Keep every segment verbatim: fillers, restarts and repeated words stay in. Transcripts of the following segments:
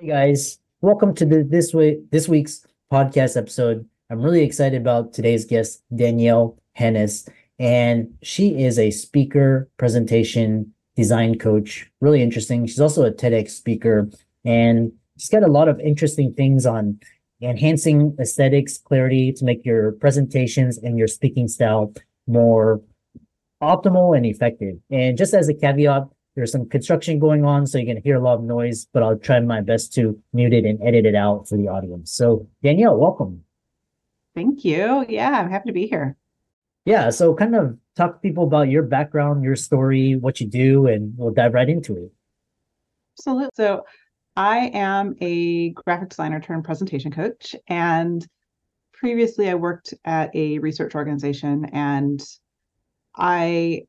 Hey guys, welcome to the, this way this week's podcast episode. I'm really excited about today's guest, Danielle Hennis, and she is a speaker, presentation, design coach. Really interesting. She's also a TEDx speaker, and she's got a lot of interesting things on enhancing aesthetics, clarity to make your presentations and your speaking style more optimal and effective. And just as a caveat, there's some construction going on, so you're going to hear a lot of noise, but I'll try my best to mute it and edit it out for the audience. So Danielle, welcome. Thank you. Yeah, I'm happy to be here. Yeah, so kind of talk to people about your background, your story, what you do, and we'll dive right into it. Absolutely. So I am a graphic designer turned presentation coach, and previously I worked at a research organization, and I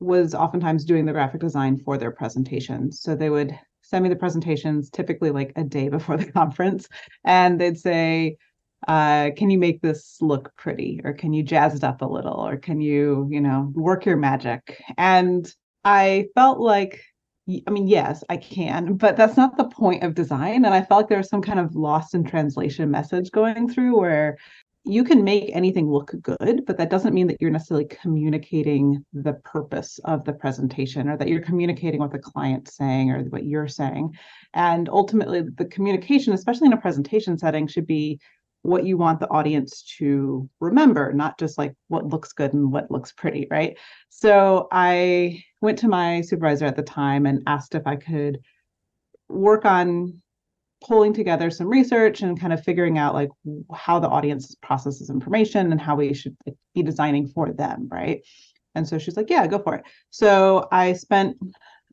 was oftentimes doing the graphic design for their presentations. So they would send me the presentations typically like a day before the conference, and they'd say, uh, can you make this look pretty? Or can you jazz it up a little? Or can you, you know, work your magic? And I felt like, I mean, yes, I can, but that's not the point of design. And I felt like there was some kind of lost in translation message going through where you can make anything look good, but that doesn't mean that you're necessarily communicating the purpose of the presentation or that you're communicating what the client's saying or what you're saying. And ultimately, the communication, especially in a presentation setting, should be what you want the audience to remember, not just like what looks good and what looks pretty, right? So I went to my supervisor at the time and asked if I could work on pulling together some research and kind of figuring out like how the audience processes information and how we should be designing for them, right? And so she's like, yeah, go for it. So I spent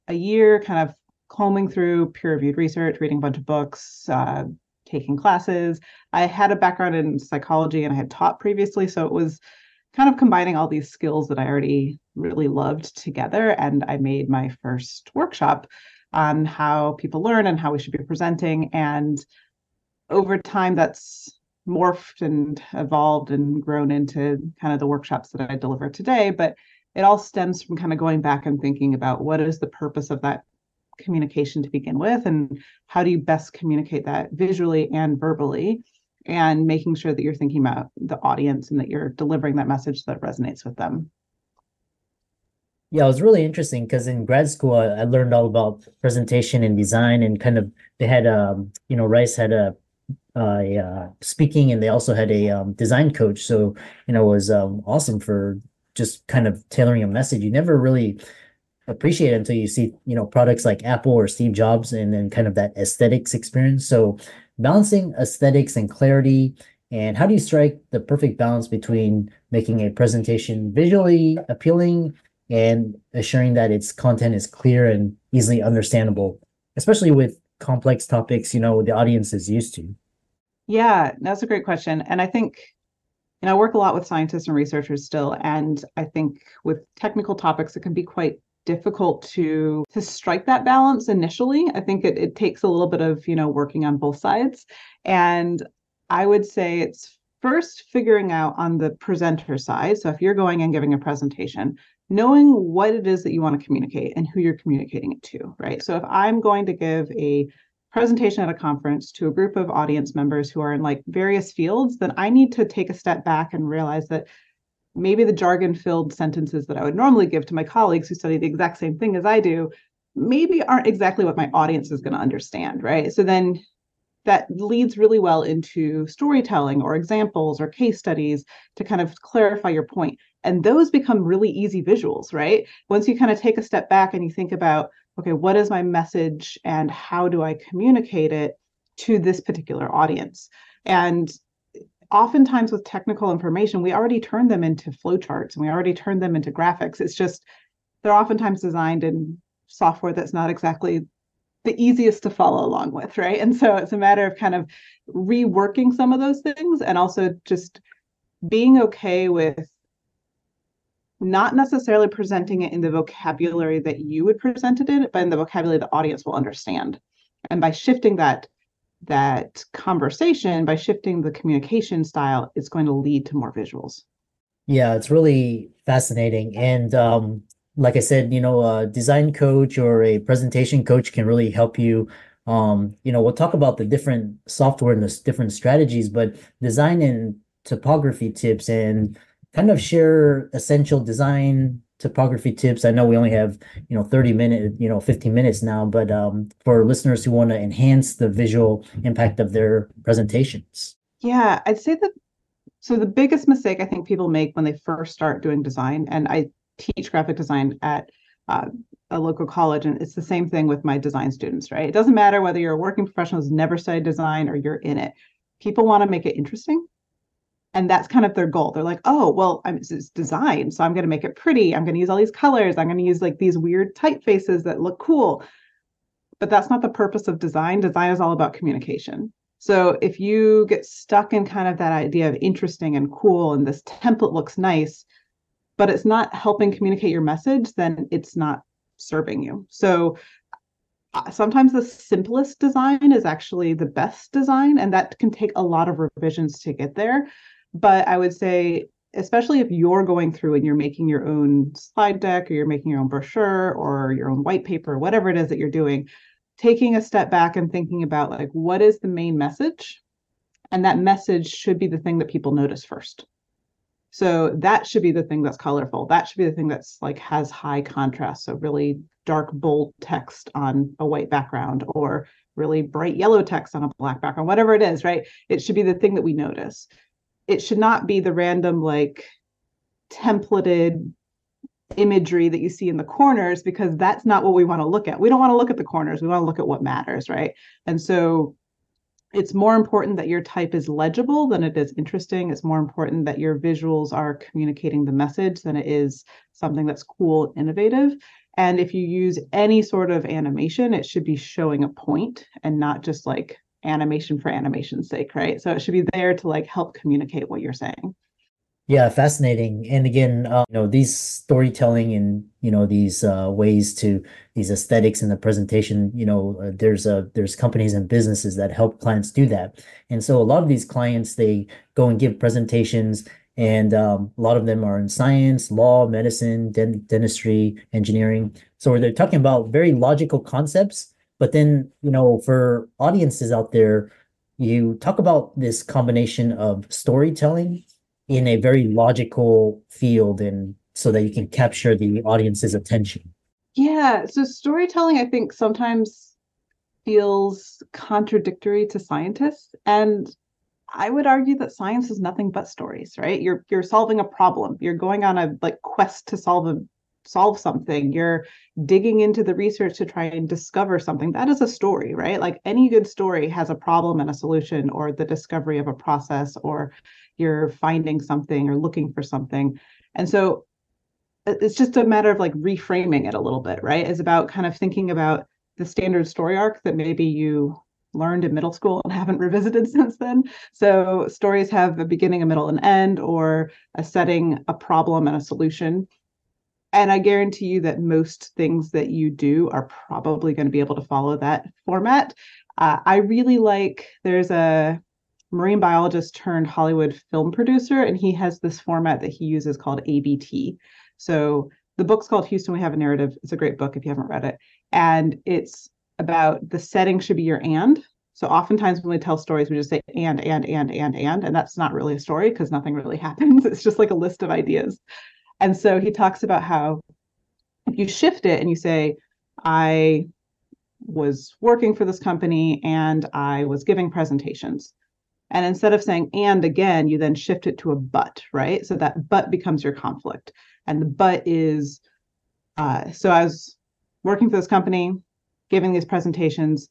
a year kind of combing through peer-reviewed research, reading a bunch of books, uh, taking classes. I had a background in psychology and I had taught previously, so it was kind of combining all these skills that I already really loved together. And I made my first workshop on how people learn and how we should be presenting. And over time, that's morphed and evolved and grown into kind of the workshops that I deliver today. But it all stems from kind of going back and thinking about what is the purpose of that communication to begin with, and how do you best communicate that visually and verbally, and making sure that you're thinking about the audience and that you're delivering that message that resonates with them. Yeah, it was really interesting because in grad school, I, I learned all about presentation and design, and kind of they had, um, you know, Rice had a, a uh, speaking, and they also had a um, design coach. So, you know, it was um, awesome for just kind of tailoring a message. You never really appreciate it until you see, you know, products like Apple or Steve Jobs, and then kind of that aesthetics experience. So balancing aesthetics and clarity. And how do you strike the perfect balance between making a presentation visually appealing and assuring that its content is clear and easily understandable, especially with complex topics, you know, the audience is used to? Yeah, that's a great question. And I think, you know, I work a lot with scientists and researchers still, and I think with technical topics, it can be quite difficult to, to strike that balance initially. I think it, it takes a little bit of, you know, working on both sides. And I would say it's first figuring out on the presenter side. So if you're going and giving a presentation, knowing what it is that you want to communicate and who you're communicating it to, right? So if I'm going to give a presentation at a conference to a group of audience members who are in like various fields, then I need to take a step back and realize that maybe the jargon-filled sentences that I would normally give to my colleagues who study the exact same thing as I do, maybe aren't exactly what my audience is going to understand, right? So then that leads really well into storytelling or examples or case studies to kind of clarify your point. And those become really easy visuals, right? Once you kind of take a step back and you think about, okay, what is my message and how do I communicate it to this particular audience? And oftentimes with technical information, we already turn them into flowcharts and we already turn them into graphics. It's just, they're oftentimes designed in software that's not exactly the easiest to follow along with, right? And so it's a matter of kind of reworking some of those things, and also just being okay with not necessarily presenting it in the vocabulary that you would present it in, but in the vocabulary the audience will understand. And by shifting that that conversation, by shifting the communication style, it's going to lead to more visuals. Yeah, it's really fascinating. And um, like I said, you know, a design coach or a presentation coach can really help you Um, you know, we'll talk about the different software and the different strategies, but design and typography tips and kind of share essential design typography tips. I know we only have, you know, thirty minutes, you know, fifteen minutes now, but um, for listeners who want to enhance the visual impact of their presentations. Yeah, I'd say that. So the biggest mistake I think people make when they first start doing design, and I teach graphic design at uh, a local college, and it's the same thing with my design students, right? It doesn't matter whether you're a working professional who's never studied design or you're in it. People want to make it interesting. And that's kind of their goal. They're like, oh, well, I'm, it's design, so I'm going to make it pretty. I'm going to use all these colors. I'm going to use like these weird typefaces that look cool. But that's not the purpose of design. Design is all about communication. So if you get stuck in kind of that idea of interesting and cool and this template looks nice, but it's not helping communicate your message, then it's not serving you. So sometimes the simplest design is actually the best design, and that can take a lot of revisions to get there. But I would say, especially if you're going through and you're making your own slide deck or you're making your own brochure or your own white paper, whatever it is that you're doing, taking a step back and thinking about like, what is the main message? And that message should be the thing that people notice first. So that should be the thing that's colorful. That should be the thing that's like has high contrast. So really dark, bold text on a white background or really bright yellow text on a black background, whatever it is, right? It should be the thing that we notice. It should not be the random like templated imagery that you see in the corners, because that's not what we want to look at. We don't want to look at the corners. We want to look at what matters, right? And so it's more important that your type is legible than it is interesting. It's more important that your visuals are communicating the message than it is something that's cool and innovative. And if you use any sort of animation, it should be showing a point and not just like animation for animation's sake, right? So it should be there to like help communicate what you're saying. Yeah, fascinating. And again, uh, you know, these storytelling and, you know, these uh, ways to these aesthetics in the presentation, you know, uh, there's a there's companies and businesses that help clients do that. And so a lot of these clients, they go and give presentations, and um, a lot of them are in science, law, medicine, den- dentistry, engineering. So they're talking about very logical concepts. But then, you know, for audiences out there, you talk about this combination of storytelling in a very logical field, and so that you can capture the audience's attention. Yeah, so storytelling, I think, sometimes feels contradictory to scientists. And I would argue that science is nothing but stories, right? You're you're solving a problem. You're going on a like quest to solve a solve something. You're digging into the research to try and discover something. That is a story, right? Like any good story has a problem and a solution, or the discovery of a process, or you're finding something or looking for something. And so it's just a matter of like reframing it a little bit, right? It's about kind of thinking about the standard story arc that maybe you learned in middle school and haven't revisited since then. So stories have a beginning, a middle, and end, or a setting, a problem, and a solution. And I guarantee you that most things that you do are probably going to be able to follow that format. Uh, I really like, there's a marine biologist turned Hollywood film producer, and he has this format that he uses called A B T. So the book's called Houston, We Have a Narrative. It's a great book if you haven't read it. And it's about the setting should be your and. So oftentimes when we tell stories, we just say and, and, and, and, and, and that's not really a story because nothing really happens. It's just like a list of ideas. And so he talks about how if you shift it and you say, I was working for this company and I was giving presentations. And instead of saying, and again, you then shift it to a but, right? So that but becomes your conflict. And the but is, uh, so I was working for this company, giving these presentations,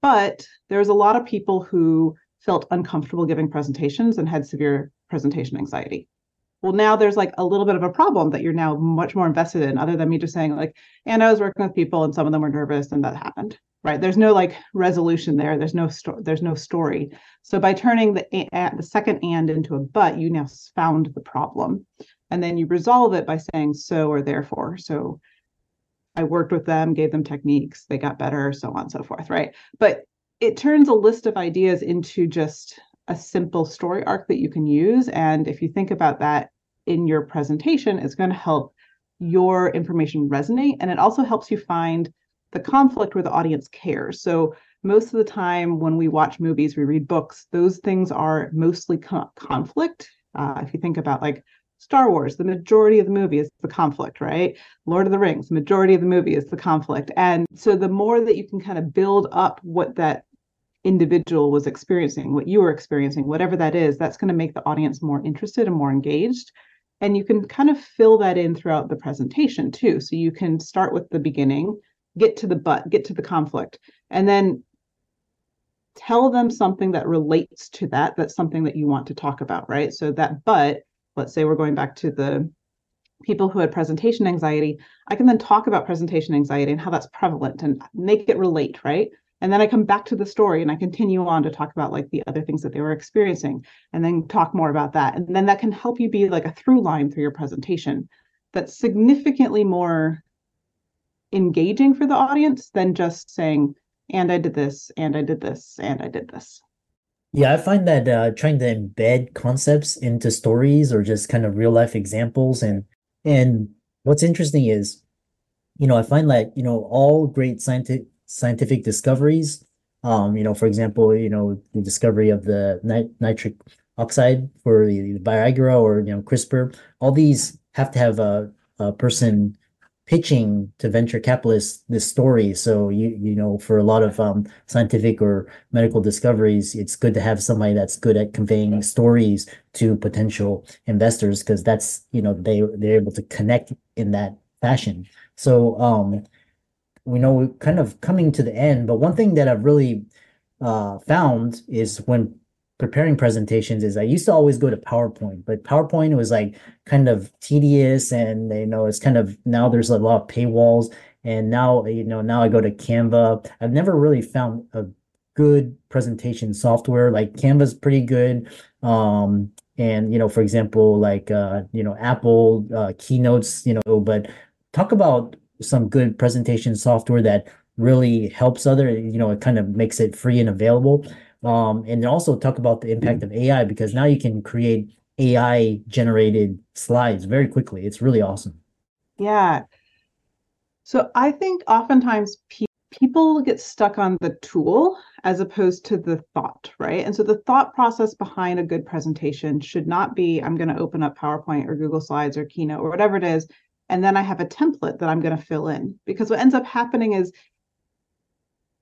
but there was a lot of people who felt uncomfortable giving presentations and had severe presentation anxiety. Well, now there's like a little bit of a problem that you're now much more invested in, other than me just saying like, and I was working with people and some of them were nervous and that happened, right? There's no like resolution there. There's no story. There's no story. So by turning the and, the second and into a but, you now found the problem. And then you resolve it by saying so or therefore. So I worked with them, gave them techniques, they got better, so on and so forth, right? But it turns a list of ideas into just a simple story arc that you can use. And if you think about that in your presentation, it's going to help your information resonate. And it also helps you find the conflict where the audience cares. So most of the time when we watch movies, we read books, those things are mostly co- conflict. Uh, if you think about like Star Wars, the majority of the movie is the conflict, right? Lord of the Rings, the majority of the movie is the conflict. And so the more that you can kind of build up what that individual was experiencing, what you were experiencing, whatever that is, that's going to make the audience more interested and more engaged. And you can kind of fill that in throughout the presentation too. So you can start with the beginning, get to the but, get to the conflict, and then tell them something that relates to that. That's something that you want to talk about, right? So that but, let's say we're going back to the people who had presentation anxiety. I can then talk about presentation anxiety and how that's prevalent and make it relate, right? And then I come back to the story and I continue on to talk about like the other things that they were experiencing and then talk more about that. And then that can help you be like a through line through your presentation that's significantly more engaging for the audience than just saying, and I did this, and I did this, and I did this. Yeah, I find that uh, trying to embed concepts into stories or just kind of real life examples. And and what's interesting is, you know, I find that, you know, all great scientific scientific discoveries, um, you know, for example, you know, the discovery of the nit- nitric oxide for the, the Viagra or, you know, CRISPR, all these have to have a, a person pitching to venture capitalists this story. So, you you know, for a lot of um, scientific or medical discoveries, it's good to have somebody that's good at conveying stories to potential investors, because that's, you know, they, they're able to connect in that fashion. So, um, we know we're kind of coming to the end, but one thing that I've really uh, found is when preparing presentations is I used to always go to PowerPoint, but PowerPoint was like kind of tedious, and you know, it's kind of, now there's a lot of paywalls, and now, you know, now I go to Canva. I've never really found a good presentation software. Like Canva's pretty good. Um, and, you know, for example, like, uh, you know, Apple uh, Keynotes, you know, but talk about some good presentation software that really helps other, you know, it kind of makes it free and available. Um, and also talk about the impact of A I, because now you can create A I generated slides very quickly. It's really awesome. Yeah. So I think oftentimes pe- people get stuck on the tool as opposed to the thought, right? And so the thought process behind a good presentation should not be, I'm going to open up PowerPoint or Google Slides or Keynote or whatever it is, and then I have a template that I'm going to fill in. Because what ends up happening is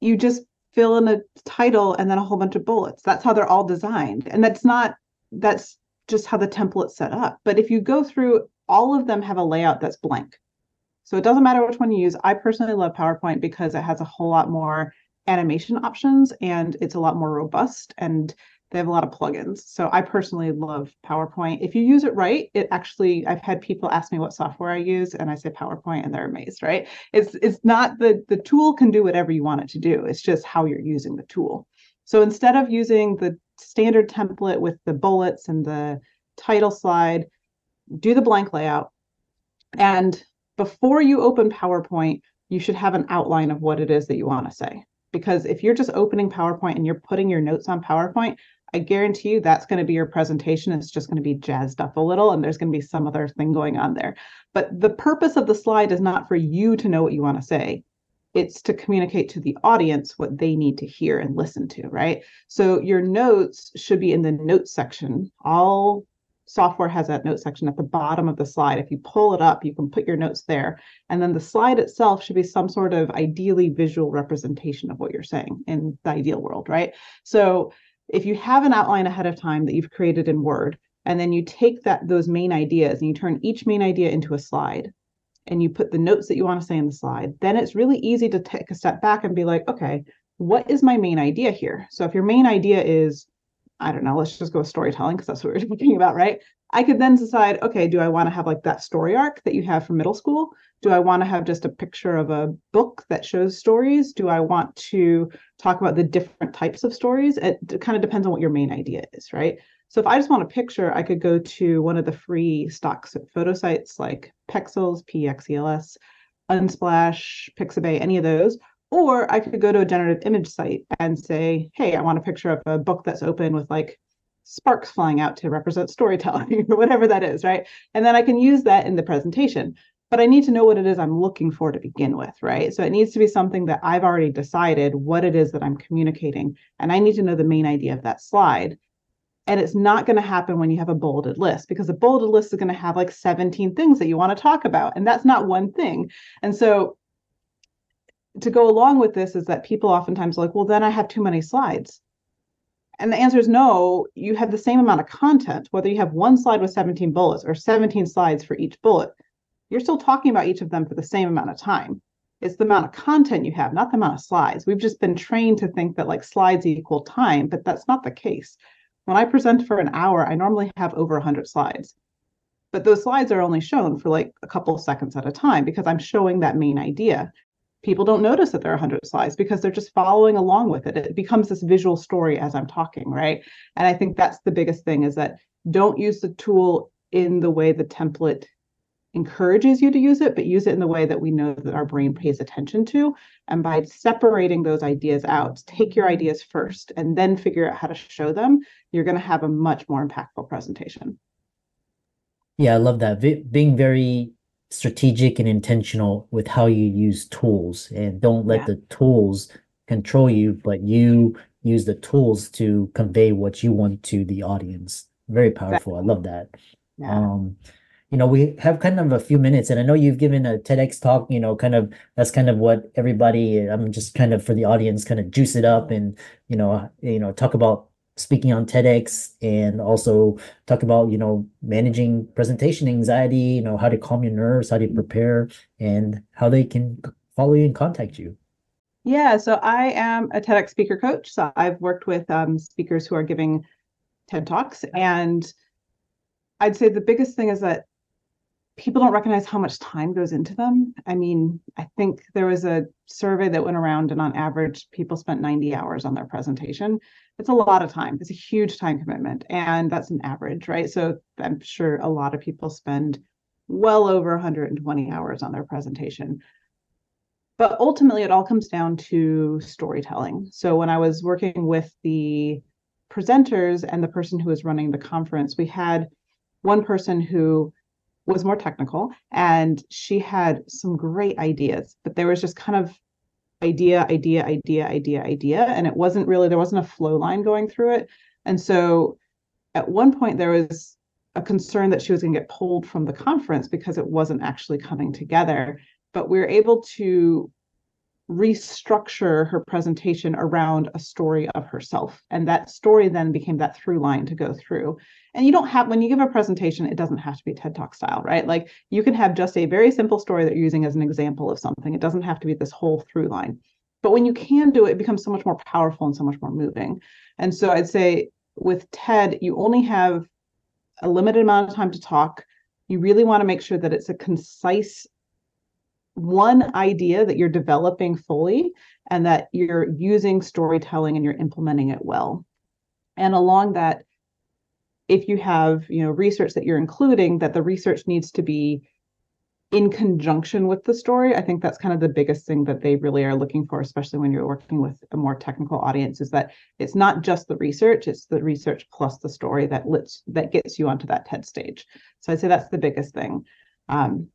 you just fill in a title and then a whole bunch of bullets. That's how they're all designed. And that's not, that's just how the template's set up. But if you go through, all of them have a layout that's blank. So it doesn't matter which one you use. I personally love PowerPoint because it has a whole lot more animation options and it's a lot more robust and they have a lot of plugins. So I personally love PowerPoint. If you use it right, it actually, I've had people ask me what software I use and I say PowerPoint and they're amazed, right? It's it's not the, the tool can do whatever you want it to do. It's just how you're using the tool. So instead of using the standard template with the bullets and the title slide, do the blank layout. And before you open PowerPoint, you should have an outline of what it is that you want to say. Because if you're just opening PowerPoint and you're putting your notes on PowerPoint, I guarantee you that's going to be your presentation. It's just going to be jazzed up a little and there's going to be some other thing going on there. But the purpose of the slide is not for you to know what you want to say. It's to communicate to the audience what they need to hear and listen to, right? So your notes should be in the notes section. All software has that note section at the bottom of the slide. If you pull it up, you can put your notes there. And then the slide itself should be some sort of ideally visual representation of what you're saying in the ideal world, right? So if you have an outline ahead of time that you've created in Word, and then you take that those main ideas and you turn each main idea into a slide, and you put the notes that you want to say in the slide, then it's really easy to take a step back and be like, okay, what is my main idea here? So if your main idea is, I don't know, let's just go with storytelling because that's what we're talking about, right? I could then decide, okay, do I want to have like that story arc that you have from middle school? Do I want to have just a picture of a book that shows stories? Do I want to talk about the different types of stories? It kind of depends on what your main idea is, right? So if I just want a picture, I could go to one of the free stock photo sites like Pexels, P E X E L S, Unsplash, Pixabay, any of those. Or I could go to a generative image site and say, hey, I want a picture of a book that's open with like sparks flying out to represent storytelling, or whatever that is, right? And then I can use that in the presentation. but I need to know what it is I'm looking for to begin with, right? So it needs to be something that I've already decided what it is that I'm communicating. And I need to know the main idea of that slide. And it's not going to happen when you have a bolded list, because a bolded list is going to have like seventeen things that you want to talk about. And that's not one thing. And so to go along with this is that people oftentimes are like, well, then I have too many slides. And the answer is no, you have the same amount of content, whether you have one slide with seventeen bullets or seventeen slides for each bullet, you're still talking about each of them for the same amount of time. It's the amount of content you have, not the amount of slides. We've just been trained to think that like slides equal time, but that's not the case. When I present for an hour, I normally have over one hundred slides, but those slides are only shown for like a couple of seconds at a time because I'm showing that main idea. People don't notice that there are one hundred slides because they're just following along with it. It becomes this visual story as I'm talking, right? And I think that's the biggest thing, is that don't use the tool in the way the template encourages you to use it, but use it in the way that we know that our brain pays attention to. And by separating those ideas out, take your ideas first and then figure out how to show them, you're going to have a much more impactful presentation. Yeah, I love that. V- being very strategic and intentional with how you use tools, and don't let yeah. the tools control you, but you use the tools to convey what you want to the audience. Very powerful. Exactly. I love that. Yeah. Um, you know, we have kind of a few minutes, and I know you've given a TEDx talk, you know, kind of, that's kind of what everybody, I'm just kind of for the audience, kind of juice it up and, you know, you know, talk about speaking on TEDx, and also talk about, you know, managing presentation anxiety, you know, how to calm your nerves, how to prepare, and how they can follow you and contact you. Yeah, so I am a TEDx speaker coach. So I've worked with um, speakers who are giving TED Talks. And I'd say the biggest thing is that people don't recognize how much time goes into them. I mean, I think there was a survey that went around, and on average, people spent ninety hours on their presentation. It's a lot of time. It's a huge time commitment. And that's an average, right? So I'm sure a lot of people spend well over one hundred twenty hours on their presentation. But ultimately, it all comes down to storytelling. So when I was working with the presenters and the person who was running the conference, we had one person who was more technical, and she had some great ideas, but there was just kind of idea, idea, idea, idea, idea. And it wasn't really, there wasn't a flow line going through it. And so at one point there was a concern that she was going to get pulled from the conference because it wasn't actually coming together, but we were able to restructure her presentation around a story of herself. And that story then became that through line to go through. And you don't have, when you give a presentation, it doesn't have to be TED Talk style, right? Like you can have just a very simple story that you're using as an example of something. It doesn't have to be this whole through line. But when you can do it, it becomes so much more powerful and so much more moving. And so I'd say with TED, you only have a limited amount of time to talk. You really want to make sure that it's a concise one idea that you're developing fully, and that you're using storytelling and you're implementing it well. And along that, if you have, you know, research that you're including, that the research needs to be in conjunction with the story. I think that's kind of the biggest thing that they really are looking for, especially when you're working with a more technical audience, is that it's not just the research, it's the research plus the story that lets, that gets you onto that TED stage. So I'd say that's the biggest thing. Um,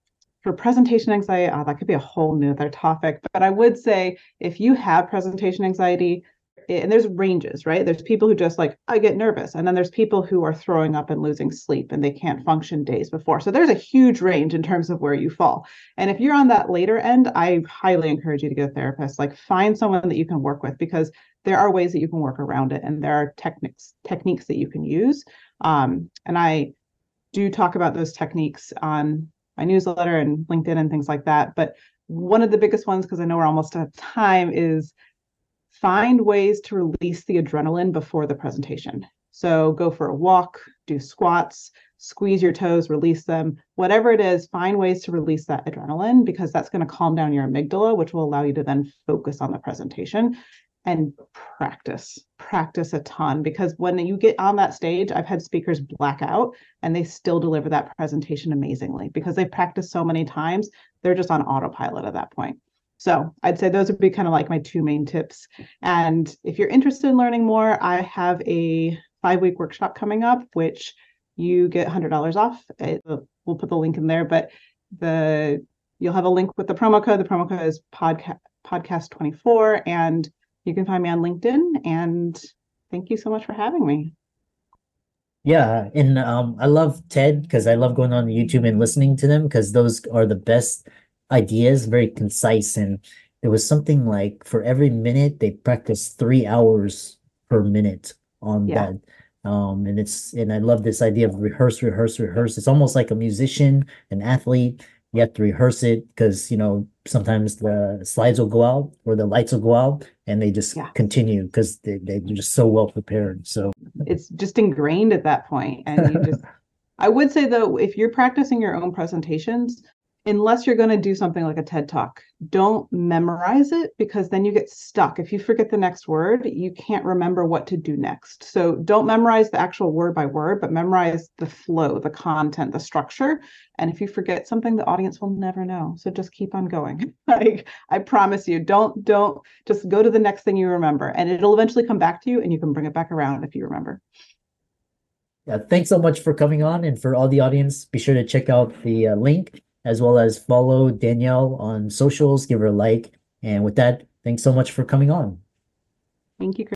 For presentation anxiety, oh, that could be a whole new other topic, but I would say if you have presentation anxiety, and there's ranges, right? There's people who just like, I get nervous. And then there's people who are throwing up and losing sleep and they can't function days before. So there's a huge range in terms of where you fall. And if you're on that later end, I highly encourage you to get a therapist. Like find someone that you can work with, because there are ways that you can work around it. And there are techniques, techniques that you can use. Um, and I do talk about those techniques on my newsletter and LinkedIn and things like that. But one of the biggest ones, because I know we're almost out of time, is find ways to release the adrenaline before the presentation. So go for a walk, do squats, squeeze your toes, release them, whatever it is, find ways to release that adrenaline, because that's going to calm down your amygdala, which will allow you to then focus on the presentation. And practice, practice a ton, because when you get on that stage, I've had speakers black out and they still deliver that presentation amazingly because they've practiced so many times, they're just on autopilot at that point. So I'd say those would be kind of like my two main tips. And if you're interested in learning more, I have a five-week workshop coming up, which you get one hundred dollars off. It, we'll put the link in there, but the you'll have a link with the promo code. The promo code is podcast podcast twenty-four, and you can find me on LinkedIn. And thank you so much for having me. Yeah, and um, I love TED because I love going on YouTube and listening to them, because those are the best ideas, very concise. And there was something like for every minute, they practice three hours per minute on yeah. that. Um, and it's and I love this idea of rehearse, rehearse, rehearse. It's almost like a musician, an athlete. You have to rehearse it because, you know, sometimes the slides will go out or the lights will go out, and they just yeah. continue because they, they're just so well prepared. So it's just ingrained at that point. And you just, I would say, though, if you're practicing your own presentations, unless you're going to do something like a TED Talk, don't memorize it, because then you get stuck. If you forget the next word, you can't remember what to do next. So don't memorize the actual word by word, but memorize the flow, the content, the structure. And if you forget something, the audience will never know. So just keep on going. Like, I promise you, don't, don't just go to the next thing you remember, and it'll eventually come back to you, and you can bring it back around if you remember. Yeah, thanks so much for coming on. And for all the audience, be sure to check out the uh, link, as well as follow Danielle on socials, give her a like. And with that, thanks so much for coming on. Thank you, Chris.